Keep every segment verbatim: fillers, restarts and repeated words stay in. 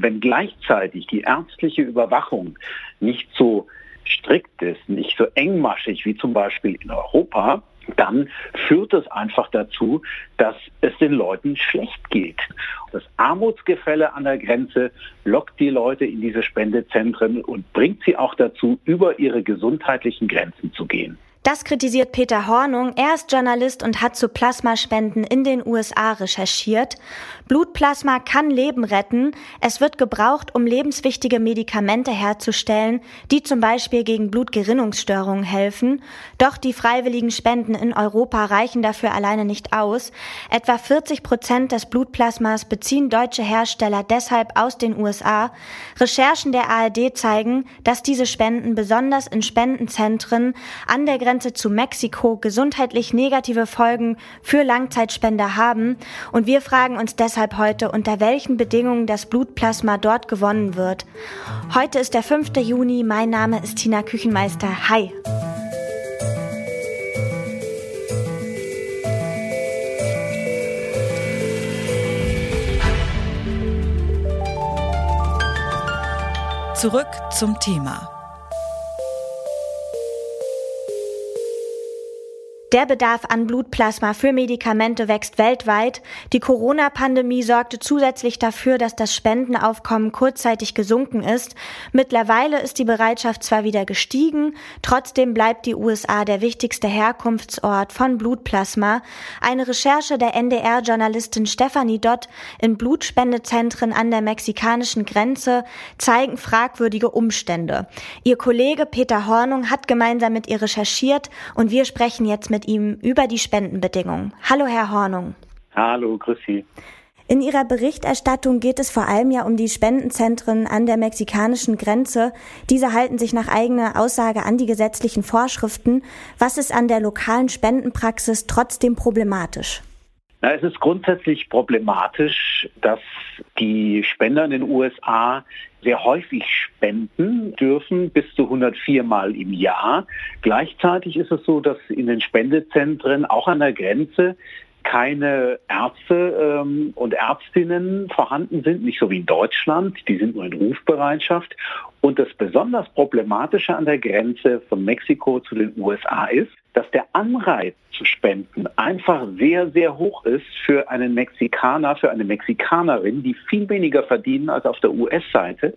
Und wenn gleichzeitig die ärztliche Überwachung nicht so strikt ist, nicht so engmaschig wie zum Beispiel in Europa, dann führt es einfach dazu, dass es den Leuten schlecht geht. Das Armutsgefälle an der Grenze lockt die Leute in diese Spendezentren und bringt sie auch dazu, über ihre gesundheitlichen Grenzen zu gehen. Das kritisiert Peter Hornung. Er ist Journalist und hat zu Plasmaspenden in den U S A recherchiert. Blutplasma kann Leben retten. Es wird gebraucht, um lebenswichtige Medikamente herzustellen, die zum Beispiel gegen Blutgerinnungsstörungen helfen. Doch die freiwilligen Spenden in Europa reichen dafür alleine nicht aus. Etwa vierzig Prozent des Blutplasmas beziehen deutsche Hersteller deshalb aus den U S A. Recherchen der A R D zeigen, dass diese Spenden besonders in Spendenzentren an der Grenze zu Mexiko gesundheitlich negative Folgen für Langzeitspender haben, und wir fragen uns deshalb heute, unter welchen Bedingungen das Blutplasma dort gewonnen wird. Heute ist der fünfte Juni, mein Name ist Tina Küchenmeister. Hi! Zurück zum Thema. Der Bedarf an Blutplasma für Medikamente wächst weltweit. Die Corona-Pandemie sorgte zusätzlich dafür, dass das Spendenaufkommen kurzzeitig gesunken ist. Mittlerweile ist die Bereitschaft zwar wieder gestiegen, trotzdem bleibt die U S A der wichtigste Herkunftsort von Blutplasma. Eine Recherche der N D R-Journalistin Stefanie Dott in Blutspendezentren an der mexikanischen Grenze zeigen fragwürdige Umstände. Ihr Kollege Peter Hornung hat gemeinsam mit ihr recherchiert und wir sprechen jetzt mit ihm über die Spendenbedingungen. Hallo, Herr Hornung. Hallo, grüß Sie. In Ihrer Berichterstattung geht es vor allem ja um die Spendenzentren an der mexikanischen Grenze. Diese halten sich nach eigener Aussage an die gesetzlichen Vorschriften. Was ist an der lokalen Spendenpraxis trotzdem problematisch? Na, es ist grundsätzlich problematisch, dass die Spender in den U S A sehr häufig spenden dürfen, bis zu hundertvier Mal im Jahr. Gleichzeitig ist es so, dass in den Spendezentren auch an der Grenze keine Ärzte ähm, und Ärztinnen vorhanden sind, nicht so wie in Deutschland, die sind nur in Rufbereitschaft. Und das besonders Problematische an der Grenze von Mexiko zu den U S A ist, dass der Anreiz zu spenden einfach sehr, sehr hoch ist für einen Mexikaner, für eine Mexikanerin, die viel weniger verdienen als auf der U S-Seite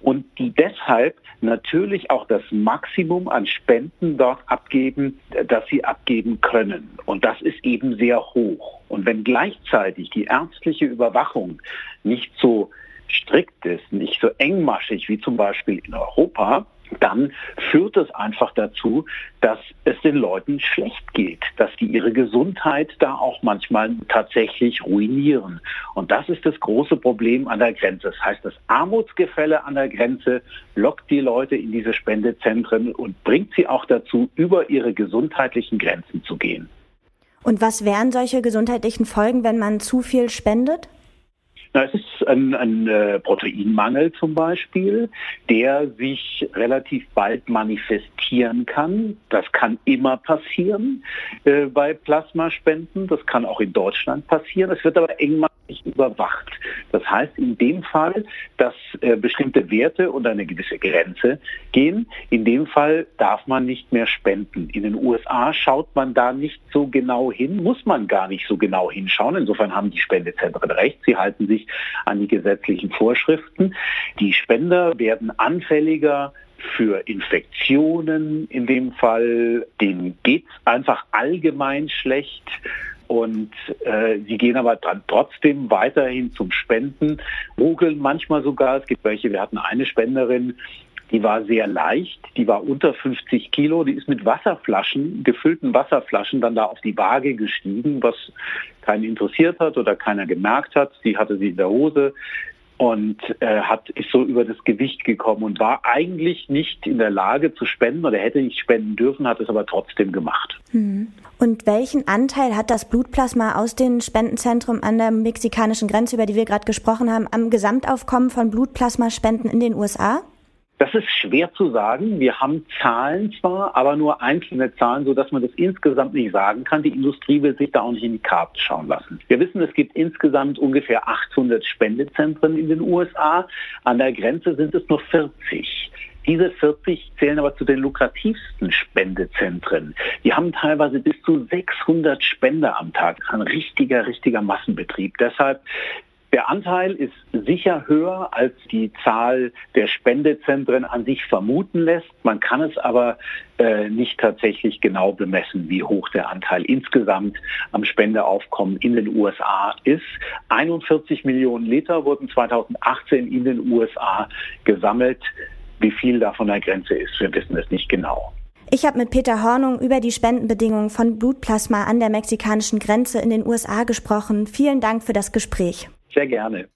und die deshalb natürlich auch das Maximum an Spenden dort abgeben, das sie abgeben können. Und das ist eben sehr hoch. Und wenn gleichzeitig die ärztliche Überwachung nicht so strikt ist, nicht so engmaschig wie zum Beispiel in Europa, dann führt es einfach dazu, dass es den Leuten schlecht geht, dass die ihre Gesundheit da auch manchmal tatsächlich ruinieren. Und das ist das große Problem an der Grenze. Das heißt, das Armutsgefälle an der Grenze lockt die Leute in diese Spendezentren und bringt sie auch dazu, über ihre gesundheitlichen Grenzen zu gehen. Und was wären solche gesundheitlichen Folgen, wenn man zu viel spendet? Na, es ist ein, ein äh, Proteinmangel zum Beispiel, der sich relativ bald manifestieren kann. Das kann immer passieren äh, bei Plasmaspenden. Das kann auch in Deutschland passieren. Es wird aber engmaschig überwacht. Das heißt in dem Fall, dass äh, bestimmte Werte unter eine gewisse Grenze gehen. In dem Fall darf man nicht mehr spenden. In den U S A schaut man da nicht so genau hin, muss man gar nicht so genau hinschauen. Insofern haben die Spendezentren recht. Sie halten sich an die gesetzlichen Vorschriften. Die Spender werden anfälliger für Infektionen in dem Fall. Denen geht es einfach allgemein schlecht. Und äh, sie gehen aber dann trotzdem weiterhin zum Spenden, mogeln manchmal sogar. Es gibt welche, wir hatten eine Spenderin, die war sehr leicht, die war unter fünfzig Kilo, die ist mit Wasserflaschen, gefüllten Wasserflaschen dann da auf die Waage gestiegen, was keinen interessiert hat oder keiner gemerkt hat. Die hatte sie in der Hose und äh, hat, ist so über das Gewicht gekommen und war eigentlich nicht in der Lage zu spenden oder hätte nicht spenden dürfen, hat es aber trotzdem gemacht. Hm. Und welchen Anteil hat das Blutplasma aus den Spendenzentren an der mexikanischen Grenze, über die wir gerade gesprochen haben, am Gesamtaufkommen von Blutplasmaspenden in den U S A? Das ist schwer zu sagen. Wir haben Zahlen zwar, aber nur einzelne Zahlen, sodass man das insgesamt nicht sagen kann. Die Industrie will sich da auch nicht in die Karten schauen lassen. Wir wissen, es gibt insgesamt ungefähr achthundert Spendezentren in den U S A. An der Grenze sind es nur vierzig. Diese vierzig zählen aber zu den lukrativsten Spendezentren. Die haben teilweise bis zu sechshundert Spender am Tag. Ein richtiger, richtiger Massenbetrieb. Deshalb, der Anteil ist sicher höher, als die Zahl der Spendezentren an sich vermuten lässt. Man kann es aber äh, nicht tatsächlich genau bemessen, wie hoch der Anteil insgesamt am Spendeaufkommen in den U S A ist. einundvierzig Millionen Liter wurden zweitausendachtzehn in den U S A gesammelt. Wie viel da von der Grenze ist, wir wissen es nicht genau. Ich habe mit Peter Hornung über die Spendenbedingungen von Blutplasma an der mexikanischen Grenze in den U S A gesprochen. Vielen Dank für das Gespräch. Sehr gerne.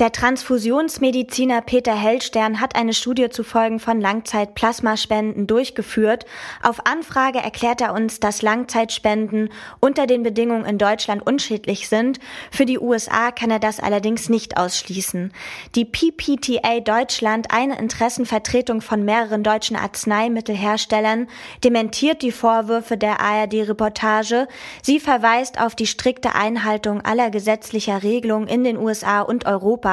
Der Transfusionsmediziner Peter Hellstern hat eine Studie zu Folgen von Langzeitplasmaspenden durchgeführt. Auf Anfrage erklärt er uns, dass Langzeitspenden unter den Bedingungen in Deutschland unschädlich sind. Für die U S A kann er das allerdings nicht ausschließen. Die P P T A Deutschland, eine Interessenvertretung von mehreren deutschen Arzneimittelherstellern, dementiert die Vorwürfe der A R D-Reportage. Sie verweist auf die strikte Einhaltung aller gesetzlicher Regelungen in den U S A und Europa.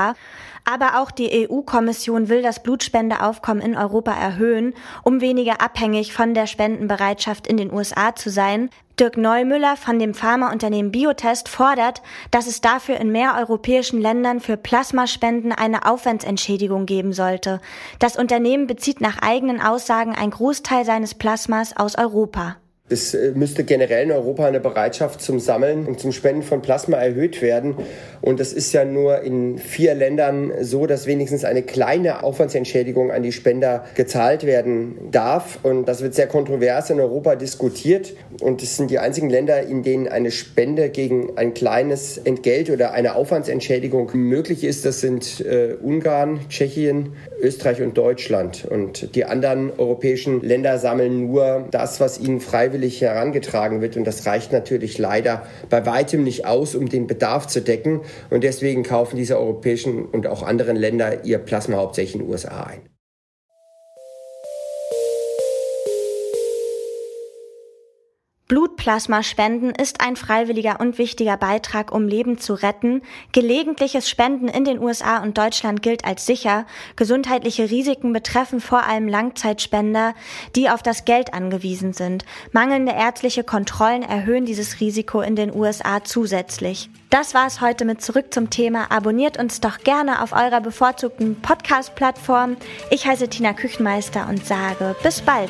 Aber auch die E U-Kommission will das Blutspendeaufkommen in Europa erhöhen, um weniger abhängig von der Spendenbereitschaft in den U S A zu sein. Dirk Neumüller von dem Pharmaunternehmen Biotest fordert, dass es dafür in mehr europäischen Ländern für Plasmaspenden eine Aufwandsentschädigung geben sollte. Das Unternehmen bezieht nach eigenen Aussagen einen Großteil seines Plasmas aus Europa. Es müsste generell in Europa eine Bereitschaft zum Sammeln und zum Spenden von Plasma erhöht werden. Und das ist ja nur in vier Ländern so, dass wenigstens eine kleine Aufwandsentschädigung an die Spender gezahlt werden darf. Und das wird sehr kontrovers in Europa diskutiert. Und es sind die einzigen Länder, in denen eine Spende gegen ein kleines Entgelt oder eine Aufwandsentschädigung möglich ist. Das sind äh, Ungarn, Tschechien, Österreich und Deutschland. Und die anderen europäischen Länder sammeln nur das, was ihnen freiwillig herangetragen wird, und das reicht natürlich leider bei weitem nicht aus, um den Bedarf zu decken, und deswegen kaufen diese europäischen und auch anderen Länder ihr Plasma hauptsächlich in den U S A ein. Blutplasmaspenden ist ein freiwilliger und wichtiger Beitrag, um Leben zu retten. Gelegentliches Spenden in den U S A und Deutschland gilt als sicher. Gesundheitliche Risiken betreffen vor allem Langzeitspender, die auf das Geld angewiesen sind. Mangelnde ärztliche Kontrollen erhöhen dieses Risiko in den U S A zusätzlich. Das war's heute mit Zurück zum Thema. Abonniert uns doch gerne auf eurer bevorzugten Podcast-Plattform. Ich heiße Tina Küchenmeister und sage bis bald.